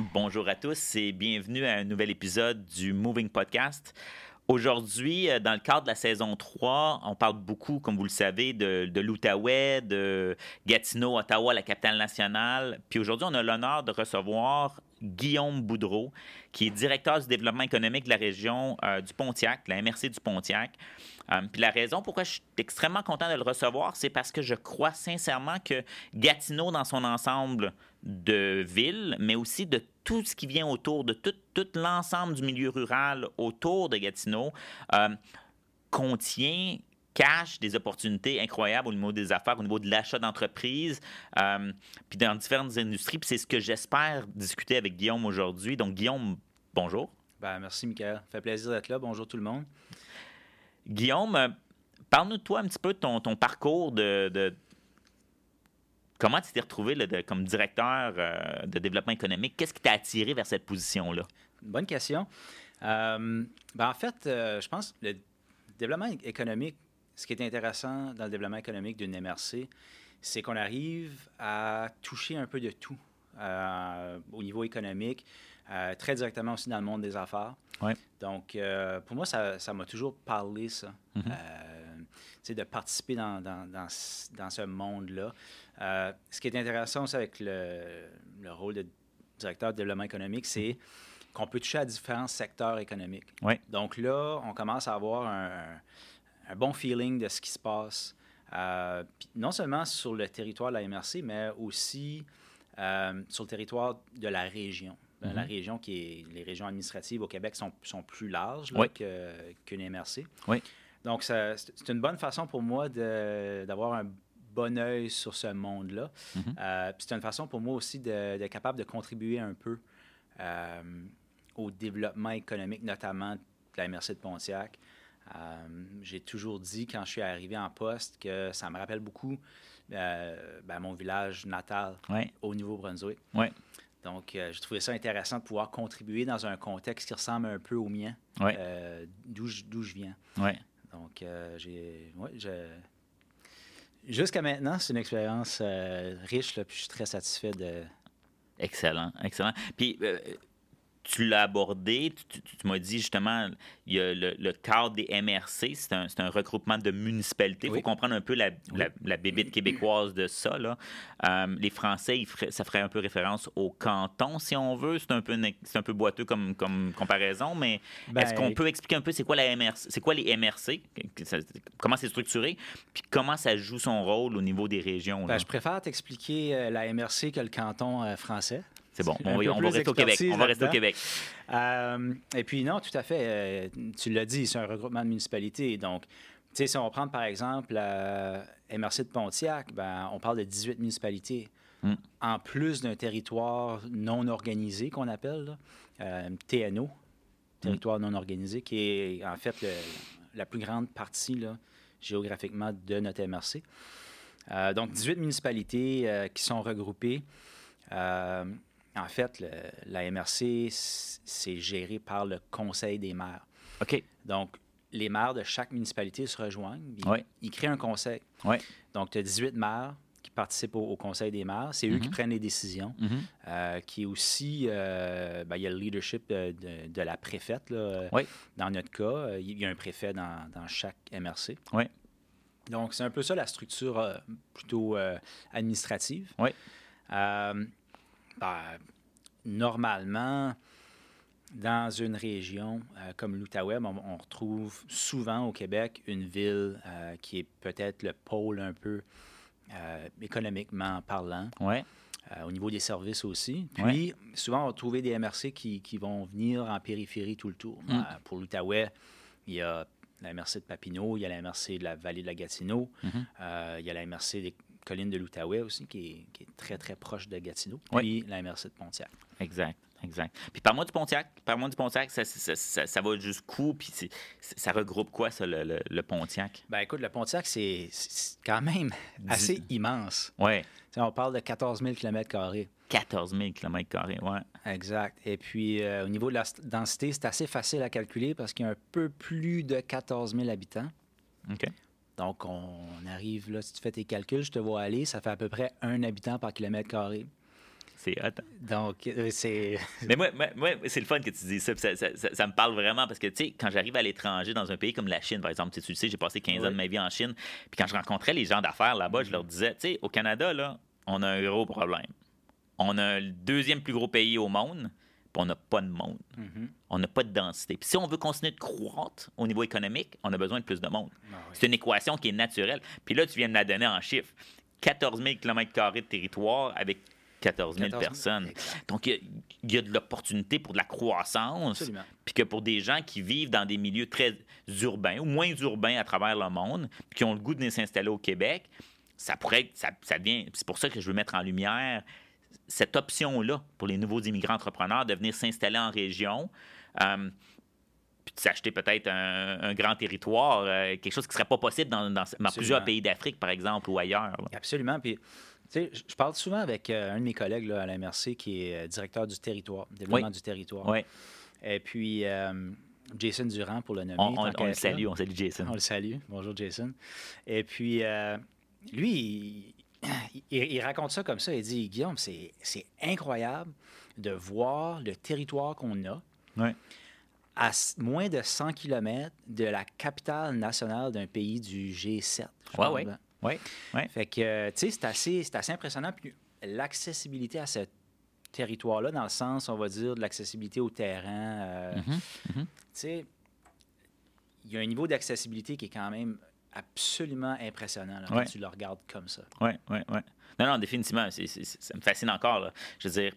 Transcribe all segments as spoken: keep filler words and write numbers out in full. Bonjour à tous et bienvenue à un nouvel épisode du Moving Podcast. Aujourd'hui, dans le cadre de la saison trois, on parle beaucoup, comme vous le savez, de, de l'Outaouais, de Gatineau, Ottawa, la capitale nationale. Puis aujourd'hui, on a l'honneur de recevoir Guillaume Boudreau, qui est directeur du développement économique de la région euh, du Pontiac, la M R C du Pontiac. Euh, puis la raison pourquoi je suis extrêmement content de le recevoir, c'est parce que je crois sincèrement que Gatineau, dans son ensemble de villes, mais aussi de tout ce qui vient autour, de tout, tout l'ensemble du milieu rural autour de Gatineau, euh, contient, cache des opportunités incroyables au niveau des affaires, au niveau de l'achat d'entreprises, euh, puis dans différentes industries. Puis c'est ce que j'espère discuter avec Guillaume aujourd'hui. Donc, Guillaume, bonjour. Bien, merci, Michael. Ça fait plaisir d'être là. Bonjour tout le monde. Guillaume, parle-nous de toi un petit peu de ton, ton parcours de, de comment tu t'es retrouvé là, de, comme directeur euh, de développement économique. Qu'est-ce qui t'a attiré vers cette position-là? Bonne question. Euh, ben en fait, euh, je pense que le développement économique, ce qui est intéressant dans le développement économique d'une M R C, c'est qu'on arrive à toucher un peu de tout euh, au niveau économique, euh, très directement aussi dans le monde des affaires. Ouais. Donc, euh, pour moi, ça, ça m'a toujours parlé, ça, mm-hmm. euh, t'sais, de participer dans, dans, dans, dans ce monde-là. Euh, ce qui est intéressant aussi avec le, le rôle de directeur de développement économique, c'est qu'on peut toucher à différents secteurs économiques. Ouais. Donc là, on commence à avoir un, un bon feeling de ce qui se passe, euh, non seulement sur le territoire de la M R C, mais aussi euh, sur le territoire de la région. Bien, mm-hmm. La région qui est, les régions administratives au Québec sont, sont plus larges là, oui. que, qu'une M R C. Oui. Donc, ça, c'est une bonne façon pour moi de, d'avoir un bon œil sur ce monde-là. Mm-hmm. Euh, puis c'est une façon pour moi aussi d'être de, de capable de contribuer un peu euh, au développement économique, notamment de la M R C de Pontiac. Euh, j'ai toujours dit, quand je suis arrivé en poste, que ça me rappelle beaucoup euh, bien, mon village natal oui. au Nouveau-Brunswick. Oui. Donc, euh, j'ai trouvé ça intéressant de pouvoir contribuer dans un contexte qui ressemble un peu au mien, ouais. euh, d'où, je, d'où je viens. Ouais. Donc, euh, j'ai, ouais, je... jusqu'à maintenant, c'est une expérience euh, riche, là, puis je suis très satisfait de… Excellent, excellent. Puis, euh, tu l'as abordé, tu, tu, tu m'as dit justement, il y a le, le cadre des M R C, c'est un, c'est un regroupement de municipalités. Il faut oui. comprendre un peu la, la, la bébite québécoise de ça, là. Euh, les Français, ils feraient, ça ferait un peu référence au canton, si on veut. C'est un peu, une, c'est un peu boiteux comme, comme comparaison, mais ben, est-ce qu'on peut expliquer un peu c'est quoi, la M R C, c'est quoi les M R C, ça, comment c'est structuré, puis comment ça joue son rôle au niveau des régions? Ben, là. Je préfère t'expliquer euh, la M R C que le canton euh, français. C'est bon, on, on va rester au Québec. On va rester au Québec. Euh, et puis non, tout à fait. Euh, tu l'as dit, c'est un regroupement de municipalités. Donc, tu sais, si on prend par exemple la M R C de Pontiac, ben, on parle de dix-huit municipalités, mm. en plus d'un territoire non organisé qu'on appelle, là, euh, T N O, territoire mm. non organisé, qui est en fait le, la plus grande partie là, géographiquement de notre M R C. Euh, donc, dix-huit municipalités euh, qui sont regroupées. Euh, En fait, le, la M R C, c'est géré par le Conseil des maires. OK. Donc, les maires de chaque municipalité se rejoignent. Ils, ouais. ils créent un conseil. Ouais. Donc, tu as dix-huit maires qui participent au, au Conseil des maires. C'est mm-hmm. eux qui prennent les décisions. Mm-hmm. Euh, qui est aussi, euh, ben, il y a le leadership de, de, de la préfète. Là, ouais. Dans notre cas, il y a un préfet dans, dans chaque M R C. Ouais. Donc, c'est un peu ça la structure euh, plutôt euh, administrative. Oui. Euh, Ben, normalement, dans une région euh, comme l'Outaouais, on, on retrouve souvent au Québec une ville euh, qui est peut-être le pôle un peu euh, économiquement parlant, ouais. euh, au niveau des services aussi. Puis, ouais. souvent, on va trouver des M R C qui, qui vont venir en périphérie tout le tour. Mm. Euh, pour l'Outaouais, il y a la M R C de Papineau, il y a la M R C de la vallée de la Gatineau, mm-hmm. euh, il y a la M R C des colline de l'Outaouais aussi, qui est, qui est très, très proche de Gatineau, puis oui. la M R C de Pontiac. Exact, exact. Puis parle-moi du Pontiac. Parle-moi du Pontiac, ça, ça, ça, ça va jusqu'où, puis c'est, ça regroupe quoi, ça, le, le, le Pontiac? Bien, écoute, le Pontiac, c'est, c'est quand même assez du... immense. Oui. T'sais, on parle de quatorze mille kilomètres carrés. quatorze mille kilomètres carrés, oui. Exact. Et puis, euh, au niveau de la densité, c'est assez facile à calculer parce qu'il y a un peu plus de quatorze mille habitants. OK. Donc, on arrive là, si tu fais tes calculs, je te vois aller, ça fait à peu près un habitant par kilomètre carré. c'est hot. Donc, euh, c'est... Mais moi, moi, moi, c'est le fun que tu dises ça, ça, ça, ça, ça me parle vraiment, parce que, tu sais, quand j'arrive à l'étranger, dans un pays comme la Chine, par exemple, tu sais, j'ai passé quinze oui. ans de ma vie en Chine, puis quand je rencontrais les gens d'affaires là-bas, je leur disais, tu sais, au Canada, là, on a un gros problème. On a le deuxième plus gros pays au monde, puis on n'a pas de monde. Mm-hmm. On n'a pas de densité. Puis si on veut continuer de croître au niveau économique, on a besoin de plus de monde. Ah oui. C'est une équation qui est naturelle. Puis là, tu viens de la donner en chiffres. quatorze mille kilomètres carrés de territoire avec quatorze mille personnes. Exact. Donc, il y, y a de l'opportunité pour de la croissance. Absolument. Puis que pour des gens qui vivent dans des milieux très urbains ou moins urbains à travers le monde, puis qui ont le goût de venir s'installer au Québec, ça pourrait être, ça, ça devient... C'est pour ça que je veux mettre en lumière cette option-là pour les nouveaux immigrants entrepreneurs de venir s'installer en région, euh, puis de s'acheter peut-être un, un grand territoire, euh, quelque chose qui ne serait pas possible dans, dans, dans plusieurs pays d'Afrique, par exemple, ou ailleurs. Là. Absolument. Puis, tu sais, je parle souvent avec euh, un de mes collègues là, à la M R C qui est euh, directeur du territoire, développement oui. du territoire. Oui. Et puis, euh, Jason Durand, pour le nommer. On, on, on le salue, là. on salue Jason. On le salue. Bonjour, Jason. Et puis, euh, lui, il... Il, il raconte ça comme ça. Il dit, Guillaume, c'est, c'est incroyable de voir le territoire qu'on a oui. à moins de cent kilomètres de la capitale nationale d'un pays du G sept. Oui, oui. Ouais, ouais. Fait que, tu sais, c'est assez, c'est assez impressionnant. Puis l'accessibilité à ce territoire-là, dans le sens, on va dire, de l'accessibilité au terrain, euh, mm-hmm. mm-hmm. tu sais, il y a un niveau d'accessibilité qui est quand même... absolument impressionnant là, quand ouais. tu le regardes comme ça. Oui, oui, oui. Non, non, définitivement, c'est, c'est, ça me fascine encore. Là. Je veux dire,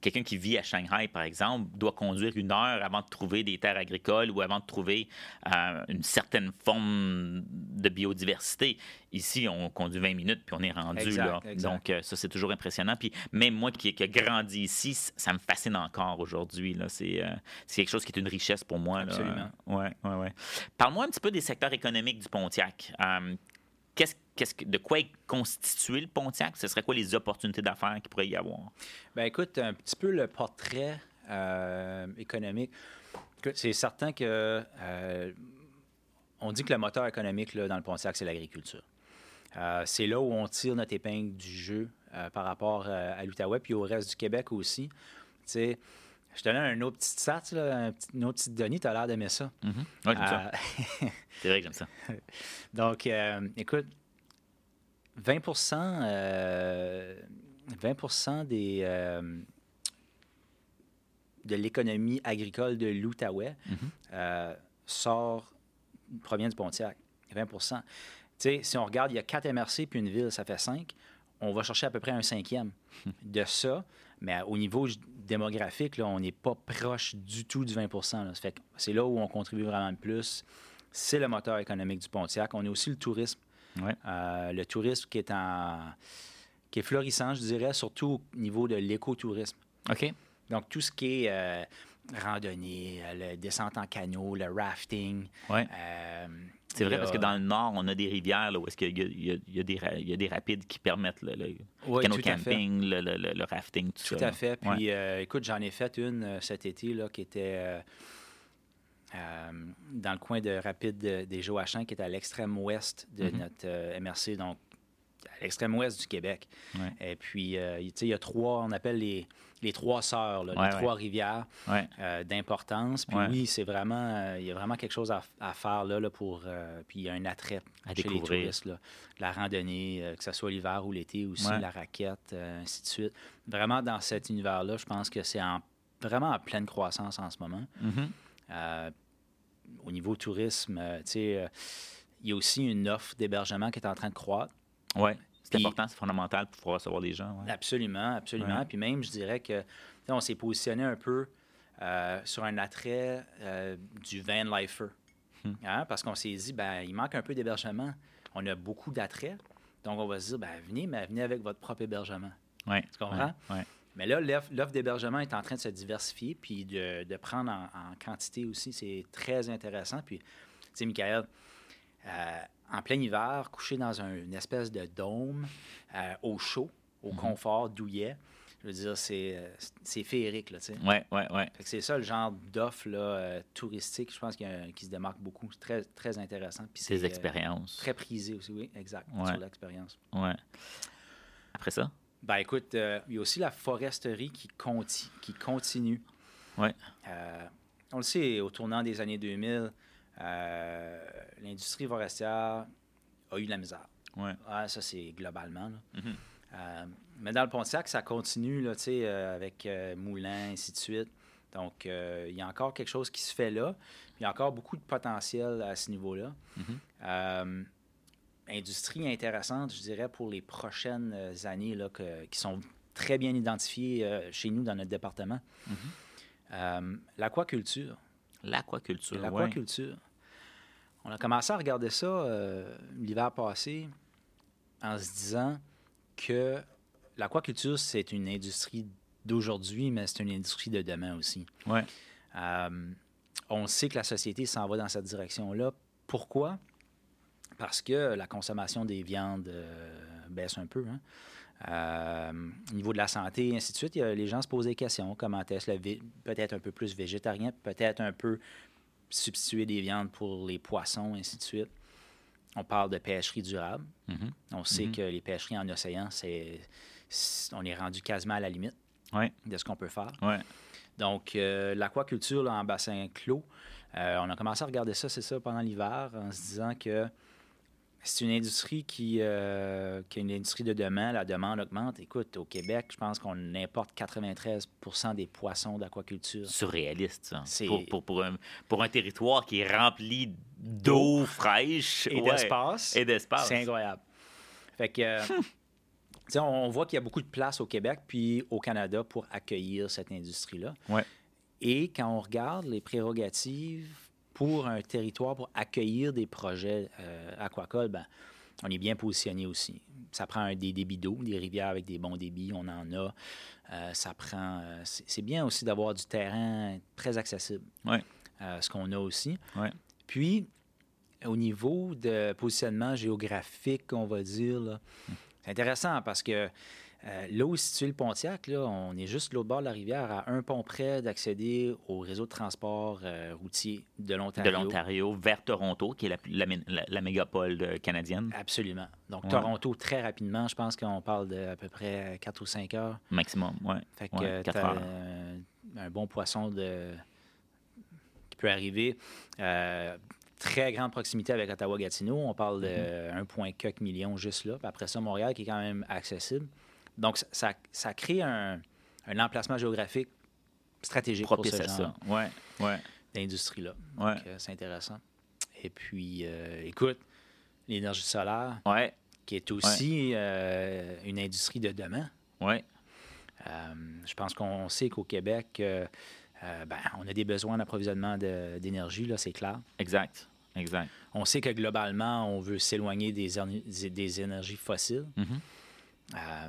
quelqu'un qui vit à Shanghai, par exemple, doit conduire une heure avant de trouver des terres agricoles ou avant de trouver euh, une certaine forme de biodiversité. Ici, on conduit vingt minutes, puis on est rendu exact, là. Exact. Donc, euh, ça, c'est toujours impressionnant. Puis même moi qui, qui ai grandi ici, ça me fascine encore aujourd'hui. Là. C'est, euh, c'est quelque chose qui est une richesse pour moi. Absolument. Oui, oui, oui. Parle-moi un petit peu des secteurs économiques du Pontiac. Euh, Qu'est-ce, qu'est-ce, de quoi est constitué le Pontiac? Ce serait quoi les opportunités d'affaires qu'il pourrait y avoir? Bien, écoute, un petit peu le portrait euh, économique. Écoute, c'est certain que euh, on dit que le moteur économique là, dans le Pontiac, c'est l'agriculture. Euh, c'est là où on tire notre épingle du jeu euh, par rapport euh, à l'Outaouais puis au reste du Québec aussi. Tu sais, je te donne un autre petit sat, là, un petit, une autre petite donnée, tu as l'air d'aimer ça. Mm-hmm. Oui, j'aime euh... ça. C'est vrai que j'aime ça. Donc, euh, écoute, vingt pour cent, euh, vingt pour cent des, euh, de l'économie agricole de l'Outaouais mm-hmm. euh, sort, provient du Pontiac. vingt pour cent. Tu sais, si on regarde, il y a quatre M R C puis une ville, ça fait cinq. On va chercher à peu près un cinquième mm. de ça. Mais au niveau démographique, là, on n'est pas proche du tout du vingt pour cent. Là. Ça fait que c'est là où on contribue vraiment le plus. C'est le moteur économique du Pontiac. On a aussi le tourisme. Ouais. Euh, le tourisme qui est, en... qui est florissant, je dirais, surtout au niveau de l'écotourisme. OK. Donc, tout ce qui est euh, randonnée, la descente en canot, le rafting. Ouais. Euh, c'est vrai, a... parce que dans le nord, on a des rivières là, où est-ce qu'il y a, il y a, il y a, des, ra- il y a des rapides qui permettent le, le ouais, canot-camping, le, le, le, le rafting, tout, tout ça. Tout à fait. Puis, ouais. euh, écoute, j'en ai fait une euh, cet été là, qui était euh, euh, dans le coin de rapides des Joachim, qui est à l'extrême ouest de mm-hmm. notre euh, M R C, donc à l'extrême ouest du Québec. Ouais. Et puis, euh, tu sais, il y a trois, on appelle les, les trois sœurs, là, ouais, les ouais. trois rivières ouais. euh, d'importance. Puis ouais. oui, c'est vraiment, il euh, y a vraiment quelque chose à, à faire là, là pour, euh, puis il y a un attrait à chez découvrir. Les touristes. Là. La randonnée, euh, que ce soit l'hiver ou l'été aussi, ouais. la raquette, euh, ainsi de suite. Vraiment, dans cet univers-là, je pense que c'est en, vraiment en pleine croissance en ce moment. Mm-hmm. Euh, au niveau tourisme, euh, tu sais, euh, il y a aussi une offre d'hébergement qui est en train de croître. Oui, c'est puis, important, c'est fondamental pour pouvoir recevoir les gens. Ouais. Absolument, absolument. Ouais. Puis même, je dirais que on s'est positionné un peu euh, sur un attrait euh, du van lifer. Hum. Hein? Parce qu'on s'est dit, ben il manque un peu d'hébergement. On a beaucoup d'attraits. Donc, on va se dire, ben venez, mais venez avec votre propre hébergement. Oui. Tu comprends? Ouais, ouais. Mais là, l'offre, l'offre d'hébergement est en train de se diversifier puis de, de prendre en, en quantité aussi. C'est très intéressant. Puis, tu sais, Michael, euh, en plein hiver, couché dans un, une espèce de dôme, euh, au chaud, au mm-hmm. confort, douillet. Je veux dire, c'est, c'est féerique, là, tu sais. Oui, oui, oui. C'est ça, le genre d'offre là, euh, touristique, je pense, qu'il y a, qui se démarque beaucoup. C'est très, très intéressant. Puis c'est, Des expériences. Euh, très prisé aussi, oui, exact, ouais. sur l'expérience. Oui. Après ça? Ben écoute, euh, il y a aussi la foresterie qui, conti- qui continue. Oui. Euh, on le sait, au tournant des années deux mille, euh, l'industrie forestière a eu de la misère. Oui. Ah, ça, c'est globalement. Là. Mm-hmm. Euh, mais dans le Pontiac, ça continue là, euh, avec euh, Moulin, ainsi de suite. Donc, euh, il y a encore quelque chose qui se fait là. Il y a encore beaucoup de potentiel à ce niveau-là. Mm-hmm. Euh, industrie intéressante, je dirais, pour les prochaines années là, que, qui sont très bien identifiées euh, chez nous dans notre département. Mm-hmm. Euh, l'aquaculture. L'aquaculture, L'aquaculture. Ouais. On a commencé à regarder ça euh, l'hiver passé en se disant que l'aquaculture, c'est une industrie d'aujourd'hui, mais c'est une industrie de demain aussi. Ouais. Euh, on sait que la société s'en va dans cette direction-là. Pourquoi? Parce que la consommation des viandes euh, baisse un peu. Hein? Euh, au niveau de la santé, et ainsi de suite, y a, les gens se posent des questions. Comment est-ce le vé- peut-être un peu plus végétarien, peut-être un peu substituer des viandes pour les poissons, et ainsi de suite. On parle de pêcherie durable. Mm-hmm. On sait mm-hmm. que les pêcheries en océan, c'est, c'est, on est rendu quasiment à la limite ouais. de ce qu'on peut faire. Ouais. Donc, euh, l'aquaculture là, en bassin clos, euh, on a commencé à regarder ça, c'est ça, pendant l'hiver, en se disant que c'est une industrie qui, euh, qui est une industrie de demain. La demande augmente. Écoute, au Québec, je pense qu'on importe quatre-vingt-treize pour cent des poissons d'aquaculture. Surréaliste, ça. C'est... Pour, pour, pour, un, pour un territoire qui est rempli d'eau fraîche. Et ouais. d'espace. Et d'espace. C'est incroyable. Fait que, euh, hum. tu sais, on voit qu'il y a beaucoup de place au Québec puis au Canada pour accueillir cette industrie-là. Ouais. Et quand on regarde les prérogatives pour un territoire, pour accueillir des projets euh, aquacoles, ben, on est bien positionné aussi. Ça prend un, des débits d'eau, des rivières avec des bons débits, on en a. Euh, ça prend, euh, c'est, c'est bien aussi d'avoir du terrain très accessible, ouais. euh, ce qu'on a aussi. Ouais. Puis, au niveau de positionnement géographique, on va dire, là, mmh. c'est intéressant parce que Euh, là où se situe le Pontiac, là, on est juste l'autre bord de la rivière, à un pont près d'accéder au réseau de transport euh, routier de l'Ontario. De l'Ontario vers Toronto, qui est la, la, la, la mégapole canadienne. Absolument. Donc, ouais. Toronto, très rapidement, je pense qu'on parle d'à peu près quatre ou cinq heures. Maximum, oui. Fait que ouais, t'as euh, un bon poisson de... qui peut arriver. Euh, très grande proximité avec Ottawa-Gatineau. On parle mm-hmm. de un virgule quatre million juste là. Puis après ça, Montréal, qui est quand même accessible. Donc, ça, ça crée un, un emplacement géographique stratégique propice pour ce genre à ça. Ouais, ouais. d'industrie-là. Ouais. Donc, c'est intéressant. Et puis, euh, écoute, l'énergie solaire, ouais. qui est aussi ouais. euh, une industrie de demain. Ouais. Euh, je pense qu'on sait qu'au Québec, euh, euh, ben, on a des besoins d'approvisionnement de, d'énergie, là, c'est clair. Exact. Exact. On sait que globalement, on veut s'éloigner des, des, des énergies fossiles. Mm-hmm. Euh,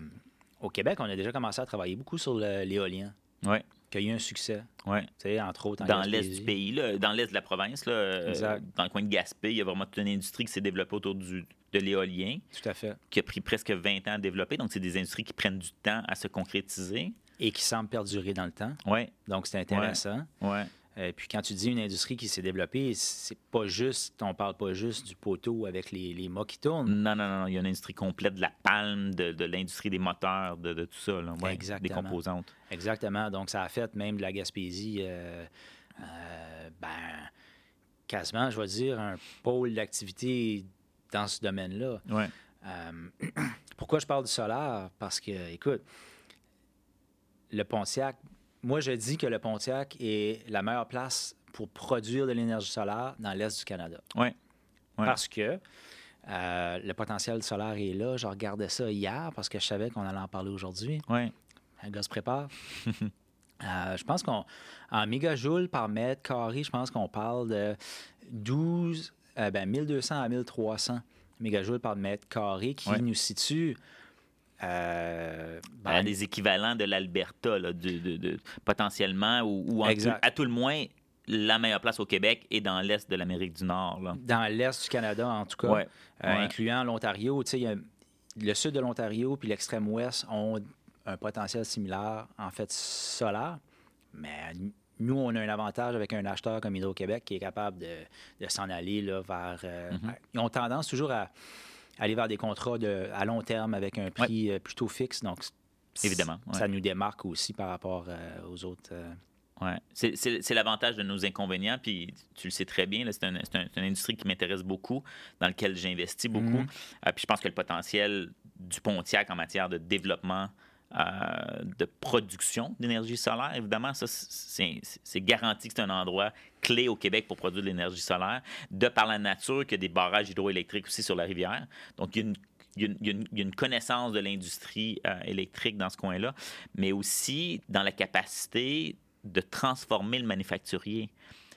Au Québec, on a déjà commencé à travailler beaucoup sur le, l'éolien, ouais. qui a eu un succès, ouais. tu sais, entre autres en dans Gaspésie. L'est du pays, là, dans l'est de la province, là, euh, dans le coin de Gaspé, il y a vraiment toute une industrie qui s'est développée autour du, de l'éolien, tout à fait. Qui a pris presque vingt ans à développer. Donc, c'est des industries qui prennent du temps à se concrétiser. Et qui semblent perdurer dans le temps. Ouais. Donc, c'est intéressant. Ouais. Ouais. Euh, puis, quand tu dis une industrie qui s'est développée, c'est pas juste, on parle pas juste du poteau avec les, les mâts qui tournent. Non, non, non, il y a une industrie complète de la palme, de, de l'industrie des moteurs, de, de tout ça, là, ouais, des composantes. Exactement. Donc, ça a fait même de la Gaspésie, euh, euh, ben, quasiment, je vais dire, un pôle d'activité dans ce domaine-là. Ouais. Euh, pourquoi je parle du solaire? Parce que, écoute, le Pontiac. Moi, je dis que le Pontiac est la meilleure place pour produire de l'énergie solaire dans l'est du Canada. Oui. Ouais. Parce que euh, le potentiel solaire est là. Je regardais ça hier parce que je savais qu'on allait en parler aujourd'hui. Oui. Un gars se prépare. euh, je pense qu'en mégajoules par mètre carré, je pense qu'on parle de douze, euh, ben, mille deux cents à mille trois cents mégajoules par mètre carré qui ouais. nous situe. Euh, ben, à des équivalents de l'Alberta, là, de, de, de, potentiellement, ou, ou en tout, à tout le moins, la meilleure place au Québec et dans l'est de l'Amérique du Nord. Là. Dans l'est du Canada, en tout cas, ouais, euh, ouais. incluant l'Ontario. Tu sais, y a, le sud de l'Ontario puis l'extrême ouest ont un potentiel similaire, en fait, solaire. Mais nous, on a un avantage avec un acheteur comme Hydro-Québec qui est capable de, de s'en aller là, vers... Euh, mm-hmm. Ils ont tendance toujours à... aller vers des contrats de, à long terme avec un prix ouais. plutôt fixe. Donc, Évidemment. Ouais. Ça nous démarque aussi par rapport euh, aux autres. Euh... Oui. C'est, c'est, c'est l'avantage de nos inconvénients. Puis tu le sais très bien, là, c'est, un, c'est, un, c'est une industrie qui m'intéresse beaucoup, dans laquelle j'investis beaucoup. Mmh. Euh, puis je pense que le potentiel du Pontiac en matière de développement, Euh, de production d'énergie solaire. Évidemment, ça, c'est, c'est garanti que c'est un endroit clé au Québec pour produire de l'énergie solaire, de par la nature qu'il y a des barrages hydroélectriques aussi sur la rivière. Donc, il y a une, il y a une, il y a une, il y a une connaissance de l'industrie euh, électrique dans ce coin-là, mais aussi dans la capacité de transformer le manufacturier.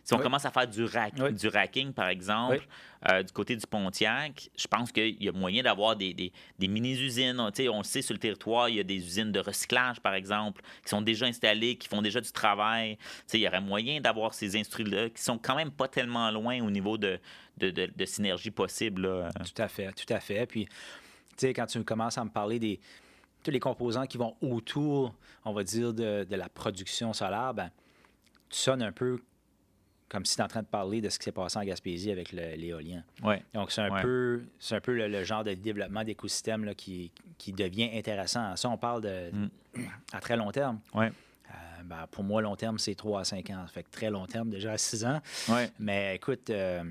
Si on oui. commence à faire du, rack, oui. du racking, par exemple, oui. euh, du côté du Pontiac, je pense qu'il y a moyen d'avoir des, des, des mini-usines. On, on le sait, sur le territoire, il y a des usines de recyclage, par exemple, qui sont déjà installées, qui font déjà du travail. T'sais, il y aurait moyen d'avoir ces industries-là qui sont quand même pas tellement loin au niveau de, de, de, de synergie possible, là. Tout à fait, tout à fait. Puis, quand tu commences à me parler des tous les composants qui vont autour, on va dire, de, de la production solaire, ben, tu sonnes un peu comme si tu es en train de parler de ce qui s'est passé en Gaspésie avec le, l'éolien. Ouais. Donc, c'est un ouais. peu, c'est un peu le, le genre de développement d'écosystème là, qui, qui devient intéressant. Ça, on parle de, mm. à très long terme. Ouais. Euh, ben, pour moi, long terme, c'est trois à cinq ans. Fait que très long terme, déjà à six ans. Ouais. Mais écoute, euh,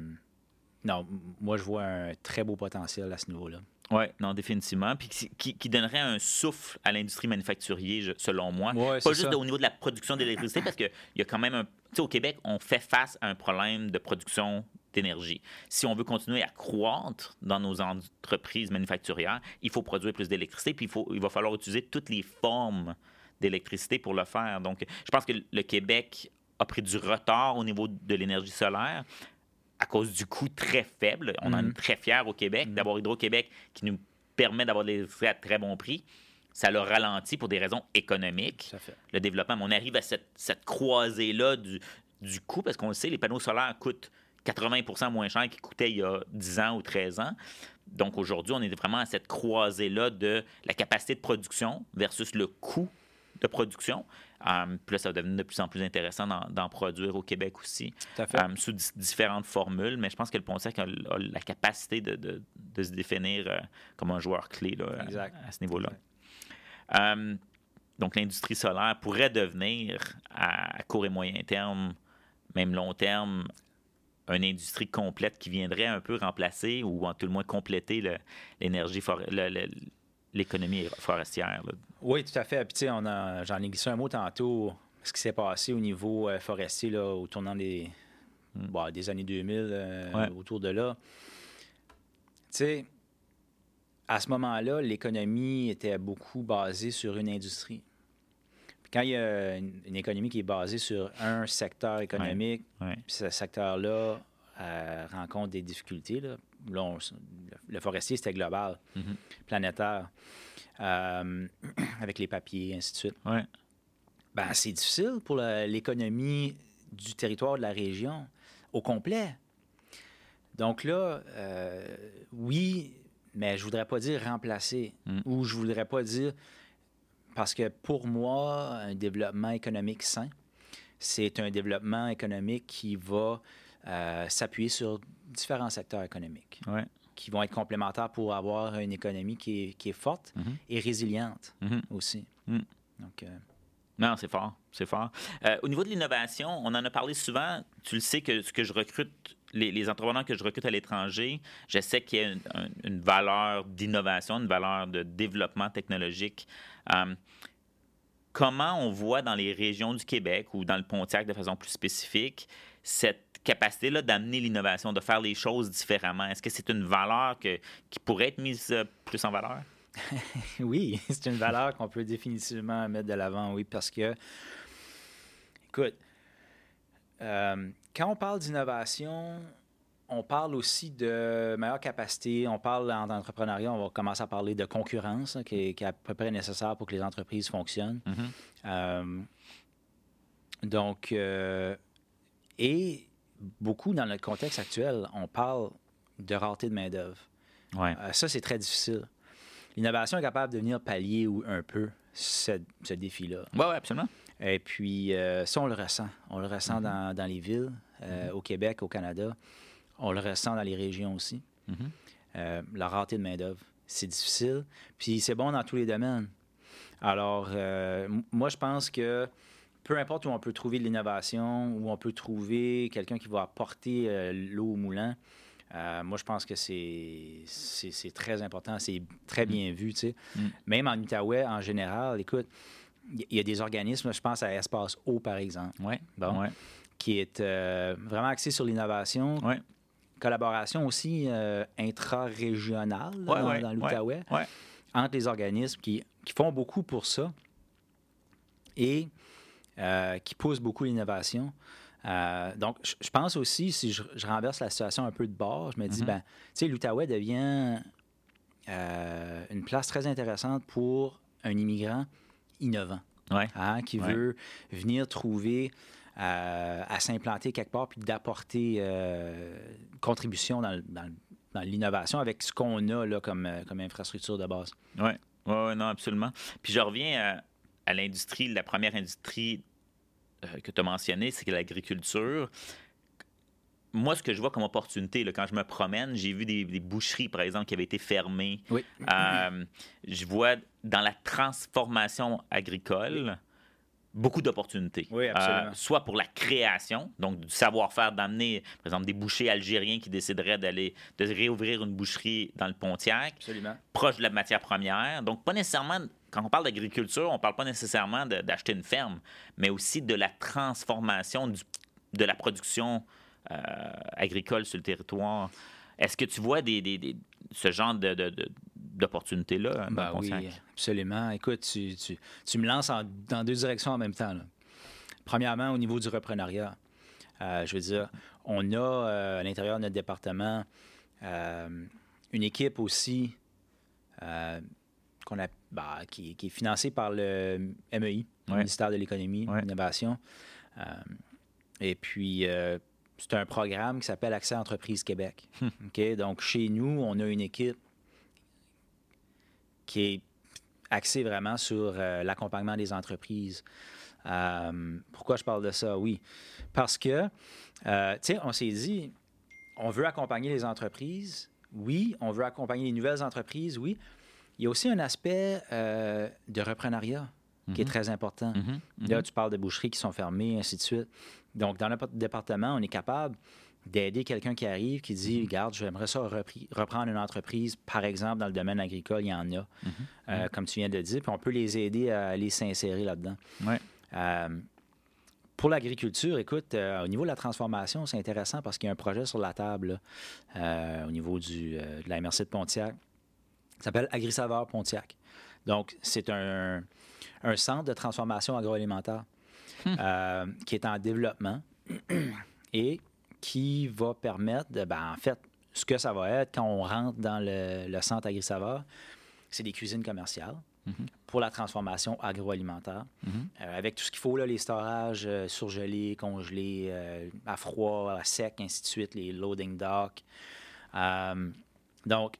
non, moi, je vois un très beau potentiel à ce niveau-là. Oui, non, définitivement. Puis qui, qui donnerait un souffle à l'industrie manufacturier, selon moi. Ouais, pas juste ça. Au niveau de la production d'électricité, parce qu'il y a quand même un. Tu sais, au Québec, on fait face à un problème de production d'énergie. Si on veut continuer à croître dans nos entreprises manufacturières, il faut produire plus d'électricité, puis il, faut, il va falloir utiliser toutes les formes d'électricité pour le faire. Donc, je pense que le Québec a pris du retard au niveau de l'énergie solaire, à cause du coût très faible. On en est très fiers au Québec. D'avoir Hydro-Québec qui nous permet d'avoir de l'électricité à très bon prix, ça le ralentit pour des raisons économiques, le développement. Mais on arrive à cette, cette croisée-là du, du coût, parce qu'on le sait, les panneaux solaires coûtent quatre-vingts pour cent moins cher qu'ils coûtaient il y a dix ans ou treize ans. Donc aujourd'hui, on est vraiment à cette croisée-là de la capacité de production versus le coût de production. Um, puis là, ça devient de plus en plus intéressant d'en, d'en produire au Québec aussi, tout à fait. Um, sous d- différentes formules. Mais je pense que le Pontiac a, a la capacité de, de, de se définir euh, comme un joueur clé là, exact. À, à ce niveau-là. Um, donc, l'industrie solaire pourrait devenir, à court et moyen terme, même long terme, une industrie complète qui viendrait un peu remplacer ou en tout le moins compléter le, l'énergie for- le, le, l'économie forestière, là. Oui, tout à fait. Puis, tu sais, on a, j'en ai glissé un mot tantôt, ce qui s'est passé au niveau euh, forestier là, au tournant des, mm. bah, des années deux mille, euh, ouais. autour de là. Tu sais, à ce moment-là, l'économie était beaucoup basée sur une industrie. Puis quand il y a une, une économie qui est basée sur un secteur économique, ouais. Ouais. Puis ce secteur-là euh, rencontre des difficultés, là. Là, on, le forestier, c'était global, mm-hmm. planétaire, euh, avec les papiers, ainsi de suite. Ouais. Ben, c'est difficile pour le, l'économie du territoire de la région au complet. Donc là, euh, oui, mais je ne voudrais pas dire remplacer, mm. ou je ne voudrais pas dire... Parce que pour moi, un développement économique sain, c'est un développement économique qui va euh, s'appuyer sur... différents secteurs économiques ouais. qui vont être complémentaires pour avoir une économie qui est, qui est forte mm-hmm. et résiliente mm-hmm. aussi. Mm. Donc, euh... Non, c'est fort, c'est fort. Euh, au niveau de l'innovation, on en a parlé souvent. Tu le sais que ce que je recrute, les, les entrepreneurs que je recrute à l'étranger, j'essaie qu'il y ait une, une valeur d'innovation, une valeur de développement technologique. Euh, comment on voit dans les régions du Québec ou dans le Pontiac de façon plus spécifique cette capacité là, d'amener l'innovation, de faire les choses différemment? Est-ce que c'est une valeur que, qui pourrait être mise plus en valeur? Oui, c'est une valeur qu'on peut définitivement mettre de l'avant, oui, parce que, écoute, euh, quand on parle d'innovation, on parle aussi de meilleure capacité, on parle en entrepreneuriat, on va commencer à parler de concurrence, hein, qui, est, qui est à peu près nécessaire pour que les entreprises fonctionnent. Mm-hmm. Euh, donc, euh, et... beaucoup dans notre contexte actuel, on parle de rareté de main-d'œuvre. Ouais. Euh, ça, c'est très difficile. L'innovation est capable de venir pallier ou un peu ce, ce défi-là. Oui, oui, absolument. Et puis, euh, ça, on le ressent. On le ressent mm-hmm. dans, dans les villes, euh, mm-hmm. au Québec, au Canada. On le ressent dans les régions aussi. Mm-hmm. Euh, la rareté de main-d'œuvre, c'est difficile. Puis, c'est bon dans tous les domaines. Alors, euh, moi, je pense que peu importe où on peut trouver de l'innovation, où on peut trouver quelqu'un qui va apporter euh, l'eau au moulin, euh, moi, je pense que c'est, c'est, c'est très important, c'est très bien vu, tu sais. Mm. Même en Outaouais, en général, écoute, il y a des organismes, je pense à Espace Eau, par exemple, ouais. Bon, ouais. qui est euh, vraiment axé sur l'innovation. Ouais. Collaboration aussi euh, intra-régionale ouais, dans, ouais, dans l'Outaouais, ouais, ouais. entre les organismes qui, qui font beaucoup pour ça et euh, qui poussent beaucoup l'innovation. Euh, donc, je, je pense aussi, si je, je renverse la situation un peu de bord, je me dis, mm-hmm. ben, tu sais, l'Outaouais devient euh, une place très intéressante pour un immigrant innovant ouais. hein, qui ouais. veut venir trouver... Euh, à s'implanter quelque part puis d'apporter euh, une contribution dans, dans, dans l'innovation avec ce qu'on a là, comme, comme infrastructure de base. Oui, ouais, ouais, non, absolument. Puis je reviens à, à l'industrie, la première industrie euh, que tu as mentionnée, c'est l'agriculture. Moi, ce que je vois comme opportunité, là, quand je me promène, j'ai vu des, des boucheries, par exemple, qui avaient été fermées. Oui. Euh, je vois dans la transformation agricole... Oui. Beaucoup d'opportunités. Oui, absolument. Euh, soit pour la création, donc du savoir-faire d'amener, par exemple, des bouchers algériens qui décideraient d'aller, de réouvrir une boucherie dans le Pontiac, absolument. Proche de la matière première. Donc, pas nécessairement, quand on parle d'agriculture, on ne parle pas nécessairement de, d'acheter une ferme, mais aussi de la transformation du, de la production euh, agricole sur le territoire. Est-ce que tu vois des, des, des, ce genre de, de, de, d'opportunités-là? Ben oui, absolument. Écoute, tu, tu, tu me lances en, dans deux directions en même temps. Là. Premièrement, au niveau du repreneuriat, euh, je veux dire, on a euh, à l'intérieur de notre département euh, une équipe aussi euh, qu'on a, bah, qui, qui est financée par le M E I, le ouais. ministère de l'Économie et ouais. de l'Innovation. Euh, et puis... Euh, C'est un programme qui s'appelle Accès Entreprises Québec. Okay? Donc, chez nous, on a une équipe qui est axée vraiment sur euh, l'accompagnement des entreprises. Euh, pourquoi je parle de ça? Oui, parce que, euh, tu sais, on s'est dit, on veut accompagner les entreprises. Oui, on veut accompagner les nouvelles entreprises. Oui, il y a aussi un aspect euh, de repreneuriat. Qui est très important. Mm-hmm, mm-hmm. Là, tu parles de boucheries qui sont fermées, ainsi de suite. Donc, dans notre département, on est capable d'aider quelqu'un qui arrive, qui dit, regarde, j'aimerais ça repri- reprendre une entreprise, par exemple, dans le domaine agricole, il y en a, mm-hmm, euh, mm-hmm. comme tu viens de le dire, puis on peut les aider à aller s'insérer là-dedans. Ouais. Euh, pour l'agriculture, écoute, euh, au niveau de la transformation, c'est intéressant parce qu'il y a un projet sur la table, là, euh, au niveau du, euh, de la M R C de Pontiac, qui s'appelle Agrisaveur Pontiac. Donc, c'est un... un centre de transformation agroalimentaire hmm. euh, qui est en développement et qui va permettre, de, ben, en fait, ce que ça va être quand on rentre dans le, le centre Agrisaveur, c'est des cuisines commerciales mm-hmm. pour la transformation agroalimentaire, mm-hmm. euh, avec tout ce qu'il faut, là, les storages euh, surgelés, congelés, euh, à froid, à sec, ainsi de suite, les loading docks. Euh, donc,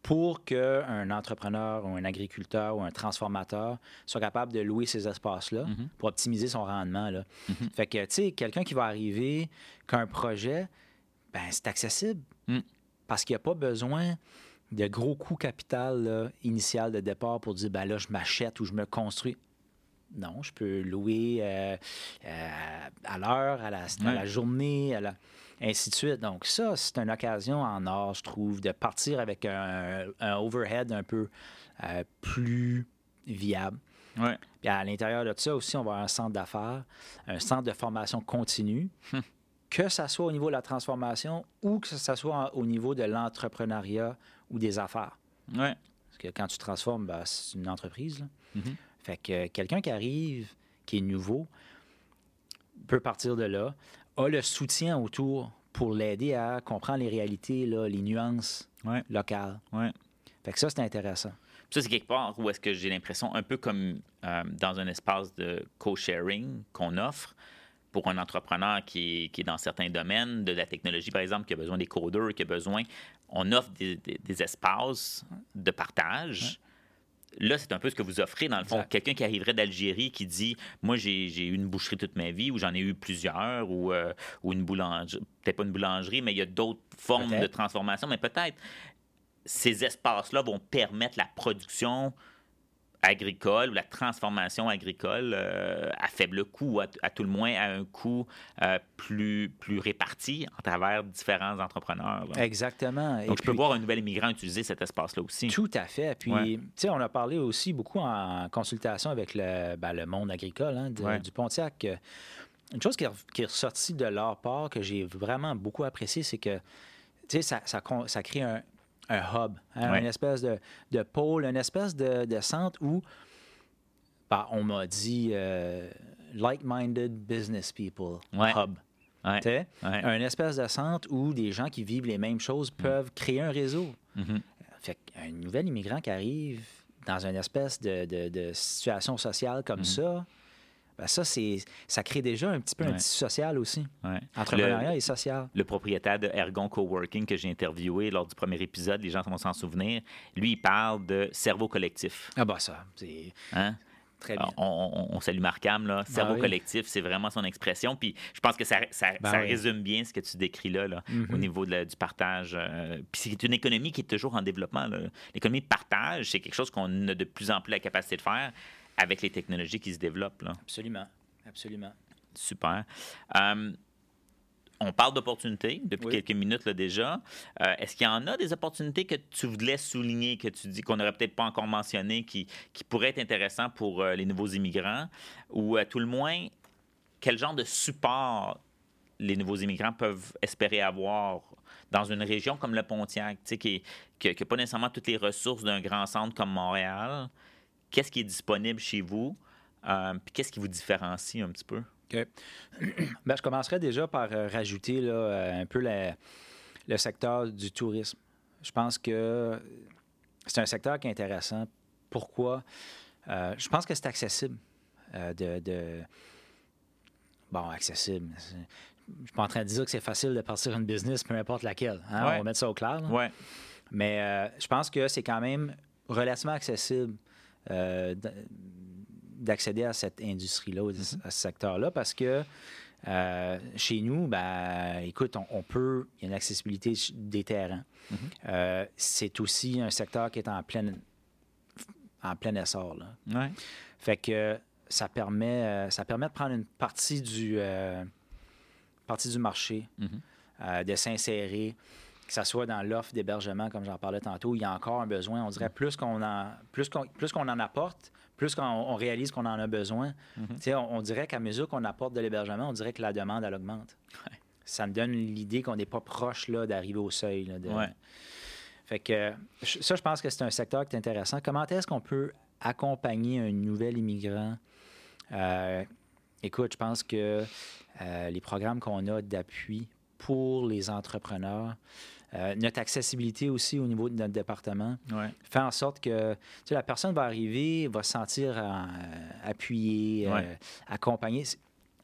pour qu'un entrepreneur ou un agriculteur ou un transformateur soit capable de louer ces espaces-là mm-hmm. pour optimiser son rendement. Là. Mm-hmm. Fait que, tu sais, quelqu'un qui va arriver, qu'un projet, ben c'est accessible mm. parce qu'il n'y a pas besoin de gros coûts capital là, initial de départ pour dire, ben là, je m'achète ou je me construis. Non, je peux louer euh, euh, à l'heure, à la, mm. à la journée, à la... ainsi de suite. Donc ça, c'est une occasion en or, je trouve, de partir avec un, un overhead un peu euh, plus viable. Ouais. Puis à l'intérieur de ça aussi, on va avoir un centre d'affaires, un centre de formation continue, hum. que ça soit au niveau de la transformation ou que ça soit en, au niveau de l'entrepreneuriat ou des affaires. Ouais. Parce que quand tu transformes, ben, c'est une entreprise. Là. Mm-hmm. Fait que euh, quelqu'un qui arrive, qui est nouveau, peut partir de là, a le soutien autour pour l'aider à comprendre les réalités, là, les nuances ouais. locales. Ouais. Fait que ça, c'est intéressant. Puis ça, c'est quelque part où est-ce que j'ai l'impression, un peu comme euh, dans un espace de co-sharing qu'on offre pour un entrepreneur qui est, qui est dans certains domaines, de la technologie, par exemple, qui a besoin des codeurs, qui a besoin... On offre des, des, des espaces de partage. Ouais. Là, c'est un peu ce que vous offrez, dans le fond. Exact. Quelqu'un qui arriverait d'Algérie qui dit « Moi, j'ai, j'ai eu une boucherie toute ma vie, ou j'en ai eu plusieurs, ou, euh, ou une boulangerie. » Peut-être pas une boulangerie, mais il y a d'autres formes peut-être. De transformation. Mais peut-être, ces espaces-là vont permettre la production agricole ou la transformation agricole euh, à faible coût, à, à tout le moins à un coût euh, plus, plus réparti à travers différents entrepreneurs. Là. Exactement. Donc, et je puis, peux voir un nouvel immigrant utiliser cet espace-là aussi. Tout à fait. Puis, ouais. tu sais, on a parlé aussi beaucoup en consultation avec le, ben, le monde agricole hein, de, ouais. du Pontiac. Une chose qui est, qui est ressortie de leur part, que j'ai vraiment beaucoup appréciée, c'est que, tu sais, ça, ça, ça crée un... un hub, hein, ouais. une espèce de, de pôle, une espèce de, de centre où, ben, on m'a dit euh, « like-minded business people ouais. » hub. Ouais. Ouais. Un espèce de centre où des gens qui vivent les mêmes choses peuvent mmh. créer un réseau. Mmh. Fait qu'un nouvel immigrant qui arrive dans une espèce de, de, de situation sociale comme mmh. ça, ben ça, c'est, ça crée déjà un petit peu ouais. un tissu social aussi, ouais. entrepreneuriat le, et social. Le propriétaire de Ergon Coworking que j'ai interviewé lors du premier épisode, les gens vont s'en souvenir, lui, il parle de cerveau collectif. Ah bah ben ça, c'est... Hein? Très bien. On, on, on salue Markham, là. Cerveau ben oui. collectif, c'est vraiment son expression. Puis je pense que ça, ça, ben ça oui. résume bien ce que tu décris là, là mm-hmm. au niveau de la, du partage. Euh, puis c'est une économie qui est toujours en développement. Là. L'économie de partage, c'est quelque chose qu'on a de plus en plus la capacité de faire avec les technologies qui se développent. Là. Absolument, absolument. Super. Euh, on parle d'opportunités depuis oui. quelques minutes là, déjà. Euh, est-ce qu'il y en a des opportunités que tu voulais souligner, que tu dis qu'on n'aurait peut-être pas encore mentionné, qui, qui pourraient être intéressantes pour euh, les nouveaux immigrants? Ou à tout le moins, quel genre de support les nouveaux immigrants peuvent espérer avoir dans une région comme le Pontiac, qui n'a pas nécessairement toutes les ressources d'un grand centre comme Montréal? Qu'est-ce qui est disponible chez vous? Euh, puis qu'est-ce qui vous différencie un petit peu? OK. Bien, je commencerai déjà par rajouter là, un peu la, le secteur du tourisme. Je pense que c'est un secteur qui est intéressant. Pourquoi? Euh, je pense que c'est accessible. Euh, de, de... Bon, accessible. Je ne suis pas en train de dire que c'est facile de partir une business, peu importe laquelle. Hein? Ouais. On va mettre ça au clair. Oui. Mais euh, je pense que c'est quand même relativement accessible. Euh, d'accéder à cette industrie-là, mm-hmm. à ce secteur-là, parce que euh, chez nous, ben, écoute, on, on peut, il y a une accessibilité des terrains. Mm-hmm. Euh, c'est aussi un secteur qui est en plein, en plein essor. Là. Ouais. Fait que ça permet, ça permet de prendre une partie du, euh, partie du marché, mm-hmm. euh, de s'insérer. Que ce soit dans l'offre d'hébergement, comme j'en parlais tantôt, il y a encore un besoin. On dirait plus qu'on en, plus qu'on, plus qu'on en apporte, plus qu'on on réalise qu'on en a besoin. Mm-hmm. On, on dirait qu'à mesure qu'on apporte de l'hébergement, on dirait que la demande, elle augmente. Ouais. Ça me donne l'idée qu'on n'est pas proche là, d'arriver au seuil. Là, de... ouais. Fait que ça, je pense que c'est un secteur qui est intéressant. Comment est-ce qu'on peut accompagner un nouvel immigrant? Euh, écoute, je pense que euh, les programmes qu'on a d'appui pour les entrepreneurs, Euh, notre accessibilité aussi au niveau de notre département ouais. fait en sorte que tu sais, la personne va arriver, va se sentir euh, appuyée, ouais. euh, accompagnée.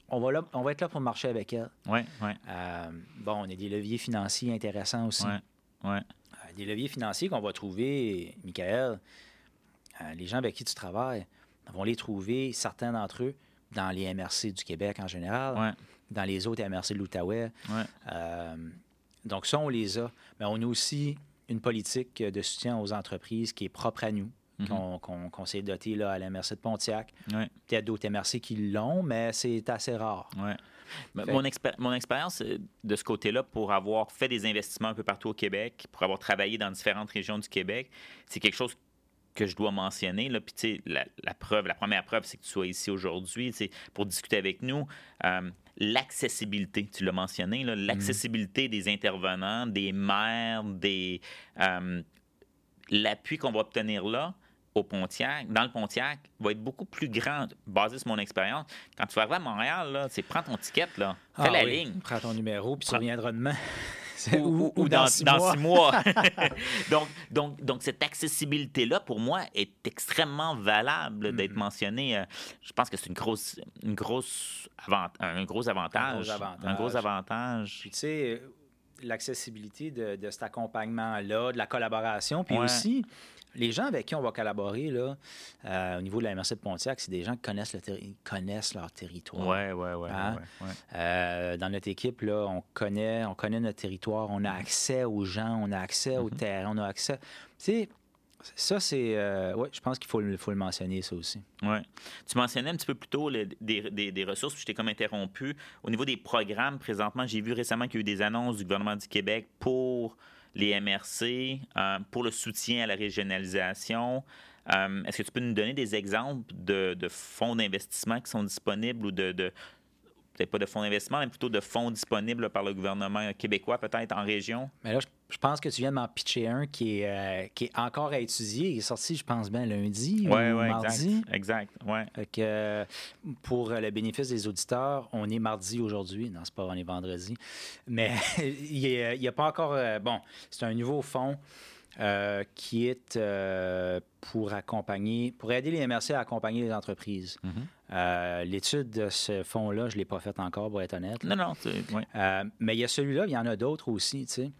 On va, là, on va être là pour marcher avec elle. Ouais, ouais. Euh, bon, on a des leviers financiers intéressants aussi. Ouais, ouais. Euh, des leviers financiers qu'on va trouver, Michael, euh, les gens avec qui tu travailles, vont les trouver, certains d'entre eux, dans les M R C du Québec en général, ouais. dans les autres M R C de l'Outaouais. Ouais. Euh, Donc, ça, on les a. Mais on a aussi une politique de soutien aux entreprises qui est propre à nous, mm-hmm. qu'on, qu'on, qu'on s'est doté là, à la M R C de Pontiac. Ouais. Peut-être d'autres M R C qui l'ont, mais c'est assez rare. Ouais. Ben, mon, expé- mon expérience de ce côté-là, pour avoir fait des investissements un peu partout au Québec, pour avoir travaillé dans différentes régions du Québec, c'est quelque chose que je dois mentionner. Là. Puis, tu sais, la, la preuve, la première preuve, c'est que tu sois ici aujourd'hui pour discuter avec nous. Euh, L'accessibilité, tu l'as mentionné, là, l'accessibilité mmh. des intervenants, des maires, des, euh, l'appui qu'on va obtenir là, au Pontiac, dans le Pontiac, va être beaucoup plus grand, basé sur mon expérience. Quand tu vas arriver à Montréal, là, c'est prends ton ticket, là, fais ah, la oui. ligne. Prends ton numéro, puis prends... tu reviendras demain. Ou, ou, ou, ou dans, dans six dans mois. Six mois. donc, donc, donc, cette accessibilité-là, pour moi, est extrêmement valable mm-hmm. d'être mentionnée. Je pense que c'est une grosse, une grosse avant, un gros avantage. Un gros avantage. Un gros avantage. Puis, tu sais, l'accessibilité de, de cet accompagnement-là, de la collaboration, puis ouais. aussi, les gens avec qui on va collaborer là, euh, au niveau de la M R C de Pontiac, c'est des gens qui connaissent, le terri- connaissent leur territoire. Oui, oui, oui. Hein? Ouais, ouais. euh, dans notre équipe, là, on, connaît, on connaît notre territoire, on a accès aux gens, on a accès mm-hmm. au terrain, on a accès... Tu sais, Ça, c'est... Euh, oui, je pense qu'il faut, faut le mentionner, ça aussi. Oui. Tu mentionnais un petit peu plus tôt les, des, des, des ressources, puis je t'ai comme interrompu. Au niveau des programmes, présentement, j'ai vu récemment qu'il y a eu des annonces du gouvernement du Québec pour les M R C, euh, pour le soutien à la régionalisation. Euh, est-ce que tu peux nous donner des exemples de, de fonds d'investissement qui sont disponibles ou de... de peut-être pas de fonds d'investissement, mais plutôt de fonds disponibles par le gouvernement québécois, peut-être, en région? Mais là, je pense que tu viens de m'en pitcher un qui est, euh, qui est encore à étudier. Il est sorti, je pense, bien lundi ouais, ou ouais, mardi. Exact, exact, ouais. Fait que, euh, pour le bénéfice des auditeurs, on est mardi aujourd'hui. Non, c'est pas, on est vendredi. Mais il n'y a pas encore... Euh, bon, c'est un nouveau fonds euh, qui est euh, pour accompagner, pour aider les M R C à accompagner les entreprises. Mm-hmm. Euh, l'étude de ce fonds-là, je ne l'ai pas faite encore, pour être honnête. Là. Non, non. Oui. Euh, mais il y a celui-là, il y en a d'autres aussi, tu sais.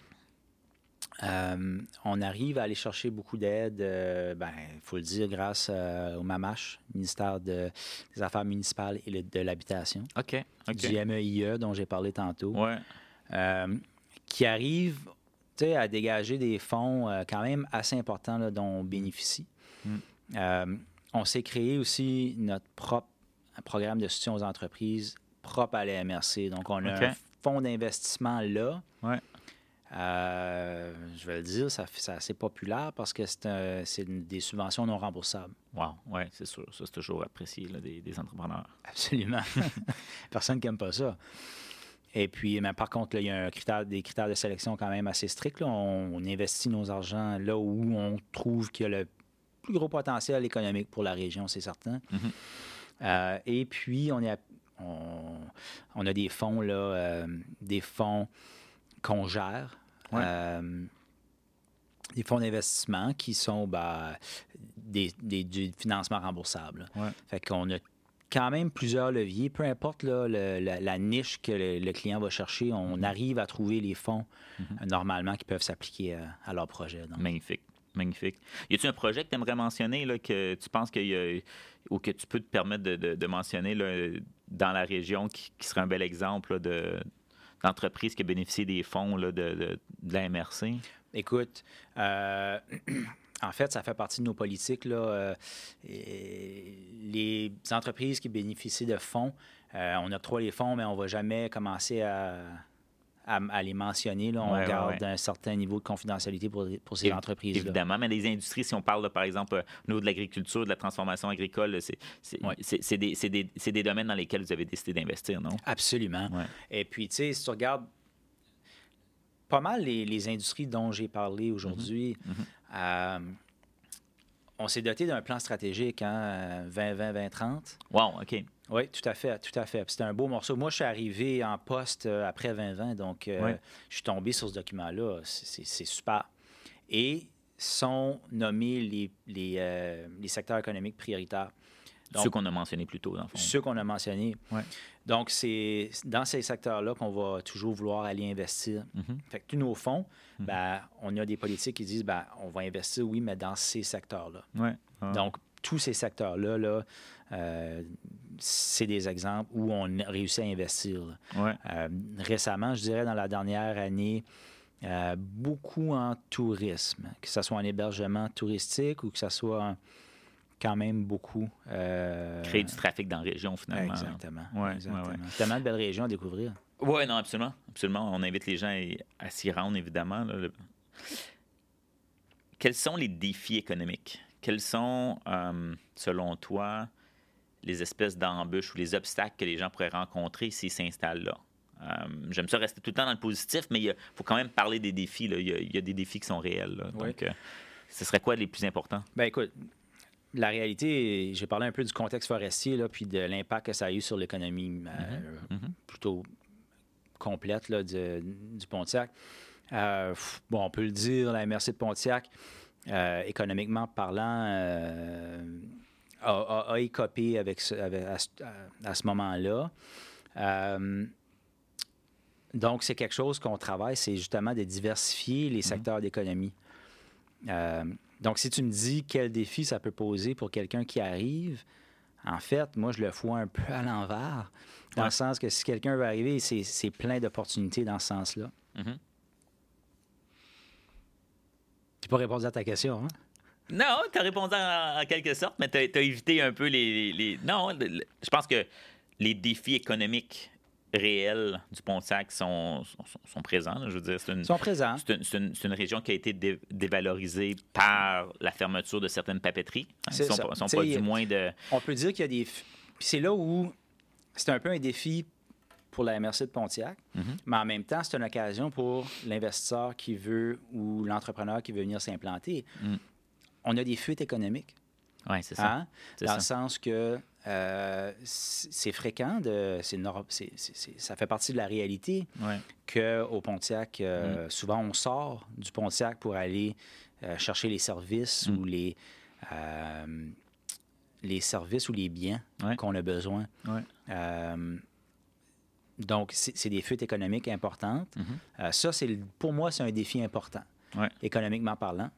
Euh, on arrive à aller chercher beaucoup d'aide, euh, ben, faut le dire, grâce euh, au M A M H, ministère de, des Affaires municipales et le, de l'habitation. OK, OK. Du M E I E, dont j'ai parlé tantôt. Ouais. Euh, qui arrive, tu sais, à dégager des fonds euh, quand même assez importants là, dont on bénéficie. Mm. Euh, on s'est créé aussi notre propre un programme de soutien aux entreprises propre à la M R C. Donc, on a okay. un fonds d'investissement là. Ouais. Euh, je vais le dire, ça, c'est assez populaire parce que c'est, un, c'est des subventions non remboursables. Wow, oui, c'est sûr. Ça, c'est toujours apprécié là, des, des entrepreneurs. Absolument. Personne qui n'aime pas ça. Et puis, mais par contre, là, il y a un critère, des critères de sélection quand même assez stricts. Là. On, on investit nos argents là où on trouve qu'il y a le plus gros potentiel économique pour la région, c'est certain. Mm-hmm. Euh, et puis, on, est, on, on a des fonds, là, euh, des fonds qu'on gère, ouais. euh, des fonds d'investissement qui sont ben, des, des, du financement remboursable. Ouais. Fait qu'on a quand même plusieurs leviers. Peu importe là, le, la, la niche que le, le client va chercher, on arrive à trouver les fonds mm-hmm. normalement qui peuvent s'appliquer à, à leur projet. Donc. Magnifique. Magnifique. Y a-t-il un projet que tu aimerais mentionner, là, que tu penses qu'il y a, ou que tu peux te permettre de, de, de mentionner là, dans la région qui, qui serait un bel exemple là, de, d'entreprise qui a bénéficié des fonds là, de, de, de la M R C? Écoute, euh, en fait, ça fait partie de nos politiques. Là, euh, les entreprises qui bénéficient de fonds, euh, on octroie les fonds, mais on ne va jamais commencer à... À, à les mentionner. Là, on ouais, garde ouais. un certain niveau de confidentialité pour, pour ces é- entreprises-là. Évidemment, mais les industries, si on parle, là, par exemple, euh, au niveau de l'agriculture, de la transformation agricole, là, c'est, c'est, ouais. c'est, c'est, des, c'est, des, c'est des domaines dans lesquels vous avez décidé d'investir, non? Absolument. Ouais. Et puis, tu sais, si tu regardes pas mal les, les industries dont j'ai parlé aujourd'hui, mm-hmm. euh, on s'est doté d'un plan stratégique, hein, vingt vingt vingt trente. Wow, OK. Oui, tout à fait, tout à fait. Puis c'était un beau morceau. Moi, je suis arrivé en poste après vingt vingt, donc euh, oui. je suis tombé sur ce document-là. C'est, c'est, c'est super. Et sont nommés les, les, euh, les secteurs économiques prioritaires. Donc, ceux qu'on a mentionnés plus tôt, dans le fond. Ceux qu'on a mentionnés. Oui. Donc, c'est dans ces secteurs-là qu'on va toujours vouloir aller investir. Mm-hmm. Fait que tous nos fonds, mm-hmm. ben, on a des politiques qui disent, ben, on va investir, oui, mais dans ces secteurs-là. Oui. Ah. Donc, tous ces secteurs-là, là, euh, c'est des exemples où on réussit à investir. Ouais. Euh, récemment, je dirais, dans la dernière année, euh, beaucoup en tourisme, que ce soit en hébergement touristique ou que ce soit en, quand même beaucoup... Euh... Créer du trafic dans la région, finalement. Exactement. Ouais, exactement. Ouais, ouais. C'est tellement de belles régions à découvrir. Oui, non, absolument. Absolument. On invite les gens à, à s'y rendre, évidemment. Là, le... Quels sont les défis économiques? Quels sont, euh, selon toi, les espèces d'embûches ou les obstacles que les gens pourraient rencontrer s'ils s'installent là? Euh, j'aime ça rester tout le temps dans le positif, mais il faut quand même parler des défis. Là. Il, y a, il y a des défis qui sont réels. Là. Oui. Donc, euh, ce serait quoi les plus importants? Bien, écoute, la réalité, j'ai parlé un peu du contexte forestier, là, puis de l'impact que ça a eu sur l'économie euh, mm-hmm. Mm-hmm. plutôt complète là, de, du Pontiac. Euh, bon, on peut le dire, la M R C de Pontiac, Euh, économiquement parlant, euh, a, a, a écopé avec ce, avec, à, à ce moment-là. Euh, donc, c'est quelque chose qu'on travaille, c'est justement de diversifier les secteurs mmh. d'économie. Euh, donc, si tu me dis quel défi ça peut poser pour quelqu'un qui arrive, en fait, moi, je le vois un peu à l'envers, dans ouais. le sens que si quelqu'un veut arriver, c'est, c'est plein d'opportunités dans ce sens-là. Mmh. Je n'ai pas répondu à ta question. Hein? Non, tu as répondu en, en quelque sorte, mais tu as évité un peu les... les... Non, le, le, je pense que les défis économiques réels du Pontiac sont, sont, sont présents. Là, je veux dire, c'est une, sont présents. C'est une, c'est une, c'est une région qui a été dé, dévalorisée par la fermeture de certaines papeteries. Hein, c'est sont, ça. Sont pas du moins de... On peut dire qu'il y a des... Puis c'est là où c'est un peu un défi pour la M R C de Pontiac, mm-hmm. mais en même temps, c'est une occasion pour l'investisseur qui veut ou l'entrepreneur qui veut venir s'implanter. Mm. On a des fuites économiques. Oui, c'est ça. Hein? C'est Dans ça. le sens que euh, c'est fréquent, de, c'est, c'est, c'est, ça fait partie de la réalité ouais. qu'au Pontiac, euh, mm. souvent on sort du Pontiac pour aller euh, chercher les services mm. ou les... Euh, les services ou les biens ouais. qu'on a besoin. Ouais. Euh, donc, c'est, c'est des fuites économiques importantes. Mm-hmm. Euh, ça, c'est, pour moi, c'est un défi important, ouais. économiquement parlant.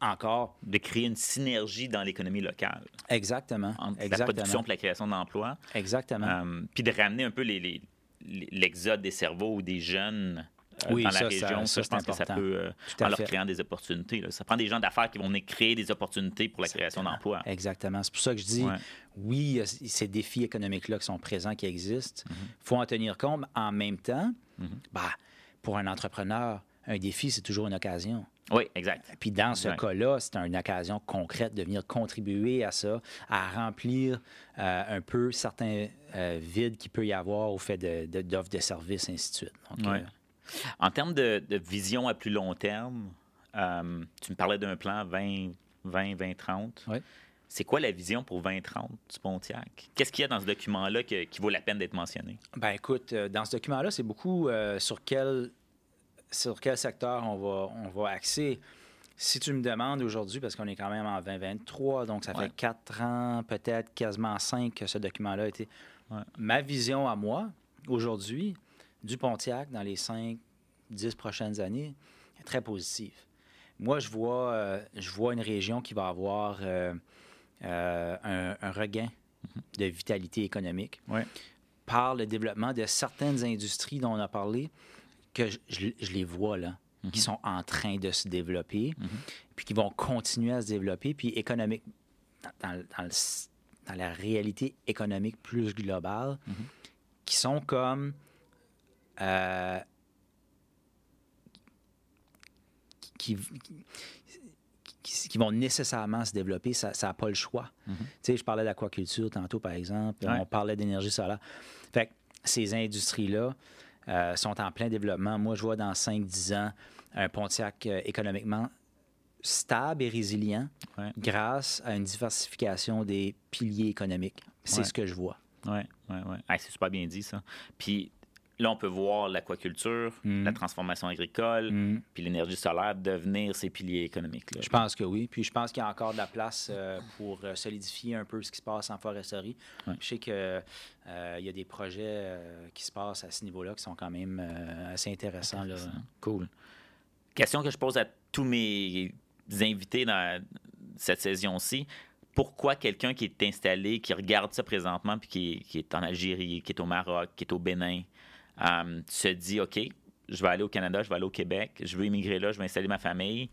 Encore... De créer une synergie dans l'économie locale. Exactement. Entre Exactement. la production et la création d'emplois. Exactement. Euh, puis de ramener un peu les, les, les, l'exode des cerveaux ou des jeunes... Euh, oui, dans ça, la région, ça, ça, je pense important. que ça peut, euh, en leur fait. créant des opportunités. Là. Ça prend des gens d'affaires qui vont venir créer des opportunités pour la création Exactement. d'emplois. Exactement. C'est pour ça que je dis, ouais. oui, ces défis économiques-là qui sont présents, qui existent, il mm-hmm. faut en tenir compte. En même temps, mm-hmm. bah, pour un entrepreneur, un défi, c'est toujours une occasion. Oui, exact. Puis dans ce ouais. cas-là, c'est une occasion concrète de venir contribuer à ça, à remplir euh, un peu certains euh, vides qu'il peut y avoir au fait de, de, d'offres de services, ainsi de suite. Donc, ouais. euh, En termes de, de vision à plus long terme, euh, tu me parlais d'un plan vingt vingt trente. Oui. C'est quoi la vision pour vingt trente du Pontiac? Qu'est-ce qu'il y a dans ce document-là que, qui vaut la peine d'être mentionné? Bien, écoute, dans ce document-là, c'est beaucoup euh, sur, quel, sur quel secteur on va, on va axer. Si tu me demandes aujourd'hui, parce qu'on est quand même en vingt vingt-trois, donc ça fait ouais. quatre ans, peut-être quasiment cinq, que ce document-là a été... Ouais. Ma vision à moi, aujourd'hui... du Pontiac dans les cinq dix prochaines années est très positive. Moi, je vois, euh, je vois une région qui va avoir euh, euh, un, un regain de vitalité économique ouais. par le développement de certaines industries dont on a parlé, que je, je, je les vois là, mm-hmm. qui sont en train de se développer, mm-hmm. puis qui vont continuer à se développer, puis économique, dans, dans, dans, le, dans la réalité économique plus globale, mm-hmm. qui sont comme... Euh, qui, qui, qui vont nécessairement se développer, ça n'a pas le choix. Mm-hmm. Tu sais, je parlais d'aquaculture tantôt, par exemple. Ouais. On parlait d'énergie solaire. Fait que ces industries-là euh, sont en plein développement. Moi, je vois dans cinq dix ans un Pontiac euh, économiquement stable et résilient ouais. grâce à une diversification des piliers économiques. C'est ouais. ce que je vois. Oui, oui, oui. Ah, c'est super bien dit, ça. Puis, là, on peut voir l'aquaculture, mm. la transformation agricole, mm. puis l'énergie solaire devenir ces piliers économiques-là. Je pense que oui. Puis je pense qu'il y a encore de la place euh, pour solidifier un peu ce qui se passe en foresterie. Ouais. Je sais qu'il euh, y a des projets euh, qui se passent à ce niveau-là qui sont quand même euh, assez intéressants. Intéressant. Là. Cool. Question que je pose à tous mes invités dans cette saison-ci. Pourquoi quelqu'un qui est installé, qui regarde ça présentement, puis qui, qui est en Algérie, qui est au Maroc, qui est au Bénin, Um, tu te dis, OK, je vais aller au Canada, je vais aller au Québec, je veux immigrer là, je vais installer ma famille.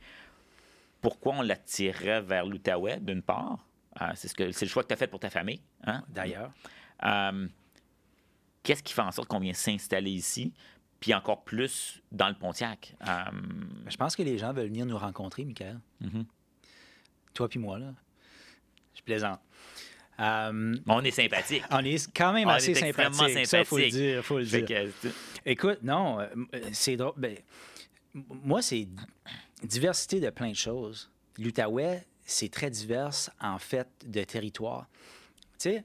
Pourquoi on l'attirerait vers l'Outaouais, d'une part? Uh, c'est, ce que, c'est le choix que tu as fait pour ta famille, hein? D'ailleurs. Um, qu'est-ce qui fait en sorte qu'on vient s'installer ici, puis encore plus dans le Pontiac? Um... Je pense que les gens veulent venir nous rencontrer, Michael. Mm-hmm. Toi puis moi, là. Je plaisante. Um, on est sympathique. On est quand même on assez sympathique. sympathique. Ça, faut le dire, faut le dire. Que... Écoute, non, c'est drôle. Ben, moi, c'est diversité de plein de choses. L'Outaouais, c'est très divers, en fait, de territoire. Tu sais,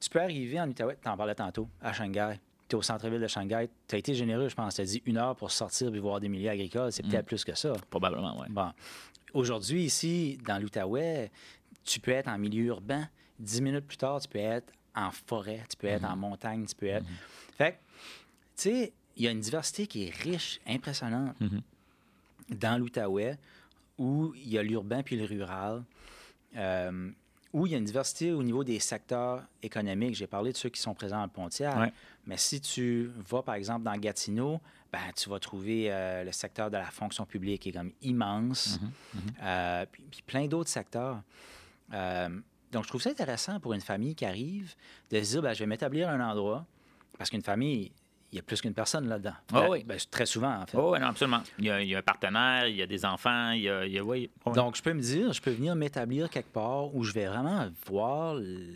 tu peux arriver en Outaouais, tu en parlais tantôt, à Shanghai. Tu es au centre-ville de Shanghai. Tu as été généreux, je pense. Tu as dit une heure pour sortir et voir des milieux agricoles. C'est peut-être mmh. plus que ça. Probablement, oui. Bon. Aujourd'hui, ici, dans l'Outaouais, tu peux être en milieu urbain. Dix minutes plus tard, tu peux être en forêt, tu peux être mm-hmm. en montagne, tu peux être... Mm-hmm. Fait que, tu sais, il y a une diversité qui est riche, impressionnante mm-hmm. dans l'Outaouais, où il y a l'urbain puis le rural, euh, où il y a une diversité au niveau des secteurs économiques. J'ai parlé de ceux qui sont présents à Pontiac, ouais. mais si tu vas, par exemple, dans Gatineau, ben, tu vas trouver euh, le secteur de la fonction publique qui est comme immense, mm-hmm, mm-hmm. Euh, puis, puis plein d'autres secteurs. Euh, donc, je trouve ça intéressant pour une famille qui arrive de se dire, ben, je vais m'établir à un endroit, parce qu'une famille... Il y a plus qu'une personne là-dedans. Oh, oui. Bien, très souvent, en fait. Oh, oui, non, absolument. Il y, a, il y a un partenaire, il y a des enfants, il y a... Il y a oui, oui. Donc, je peux me dire, je peux venir m'établir quelque part où je vais vraiment voir le,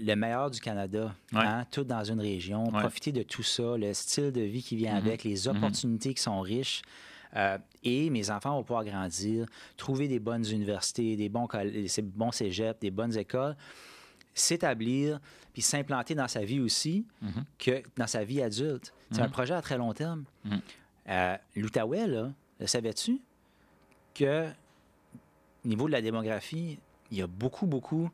le meilleur du Canada, oui. hein, tout dans une région, oui. profiter de tout ça, le style de vie qui vient mm-hmm. avec, les opportunités mm-hmm. qui sont riches. Euh, et mes enfants vont pouvoir grandir, trouver des bonnes universités, des bons, des bons cégeps, des bonnes écoles, s'établir... puis s'implanter dans sa vie aussi mm-hmm. que dans sa vie adulte. C'est mm-hmm. un projet à très long terme. Mm-hmm. Euh, L'Outaouais, là, le savais-tu que, au niveau de la démographie, il y a beaucoup, beaucoup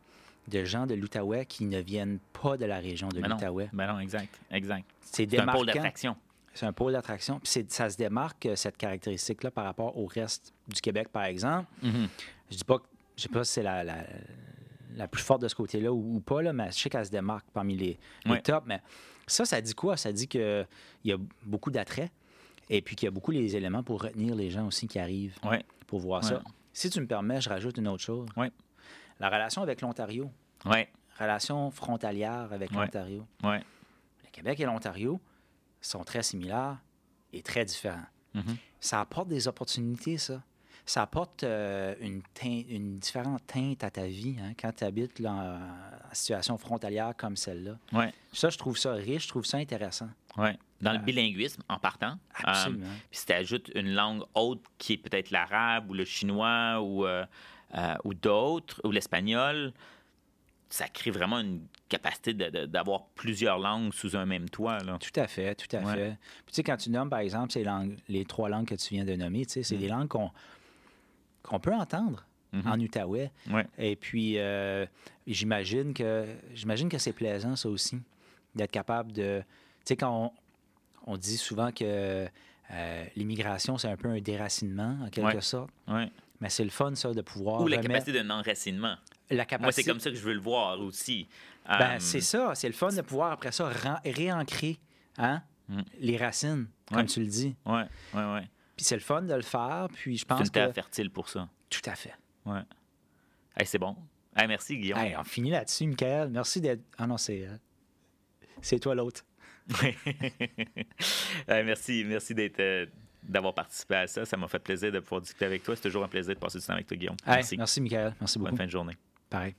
de gens de l'Outaouais qui ne viennent pas de la région de mais l'Outaouais. Mais non, exact, exact. C'est, c'est un pôle d'attraction. C'est un pôle d'attraction. Puis c'est, ça se démarque, cette caractéristique-là, par rapport au reste du Québec, par exemple. Mm-hmm. Je dis pas que, je sais pas si c'est la... la la plus forte de ce côté-là ou, ou pas, là, mais je sais qu'elle se démarque parmi les, les oui. tops. Mais ça, ça dit quoi? Ça dit qu'il y a beaucoup d'attraits et puis qu'il y a beaucoup les éléments pour retenir les gens aussi qui arrivent oui. pour voir oui. ça. Si tu me permets, je rajoute une autre chose. Oui. La relation avec l'Ontario. Oui. Relation frontalière avec oui. l'Ontario. Oui. Le Québec et l'Ontario sont très similaires et très différents. Mm-hmm. Ça apporte des opportunités, ça. Ça apporte euh, une, teinte, une différente teinte à ta vie hein, quand tu habites en situation frontalière comme celle-là. Ouais. Ça, je trouve ça riche, je trouve ça intéressant. Ouais. Dans euh, le bilinguisme, en partant. Absolument. Euh, puis si tu ajoutes une langue autre qui est peut-être l'arabe ou le chinois ou, euh, euh, ou d'autres, ou l'espagnol, ça crée vraiment une capacité de, de, d'avoir plusieurs langues sous un même toit. Là. Tout à fait, tout à ouais. fait. Puis tu sais, quand tu nommes, par exemple, ces langues, les trois langues que tu viens de nommer, tu sais, c'est mm. des langues qu'on... qu'on peut entendre mm-hmm. en Outaouais. Ouais. Et puis, euh, j'imagine que j'imagine que c'est plaisant, ça aussi, d'être capable de... Tu sais, quand on, on dit souvent que euh, l'immigration, c'est un peu un déracinement, en quelque ouais. sorte. Ouais. Mais c'est le fun, ça, de pouvoir... Ou la remettre... capacité d'un enracinement. La capacité... Moi, c'est comme ça que je veux le voir aussi. Ben, um... c'est ça. C'est le fun de pouvoir, après ça, ran... réancrer hein, mm. les racines, ouais. comme tu le dis. Oui, oui, oui. Puis c'est le fun de le faire, puis je pense que... C'est une terre fertile pour ça. Tout à fait. Ouais. Hey, c'est bon. Hey, merci, Guillaume. Hey, on finit là-dessus, Michael. Merci d'être... Ah non, c'est... C'est toi l'autre. hey, merci merci d'être, d'avoir participé à ça. Ça m'a fait plaisir de pouvoir discuter avec toi. C'est toujours un plaisir de passer du temps avec toi, Guillaume. Hey, merci. Merci, Michael. Merci beaucoup. Bonne fin de journée. Pareil.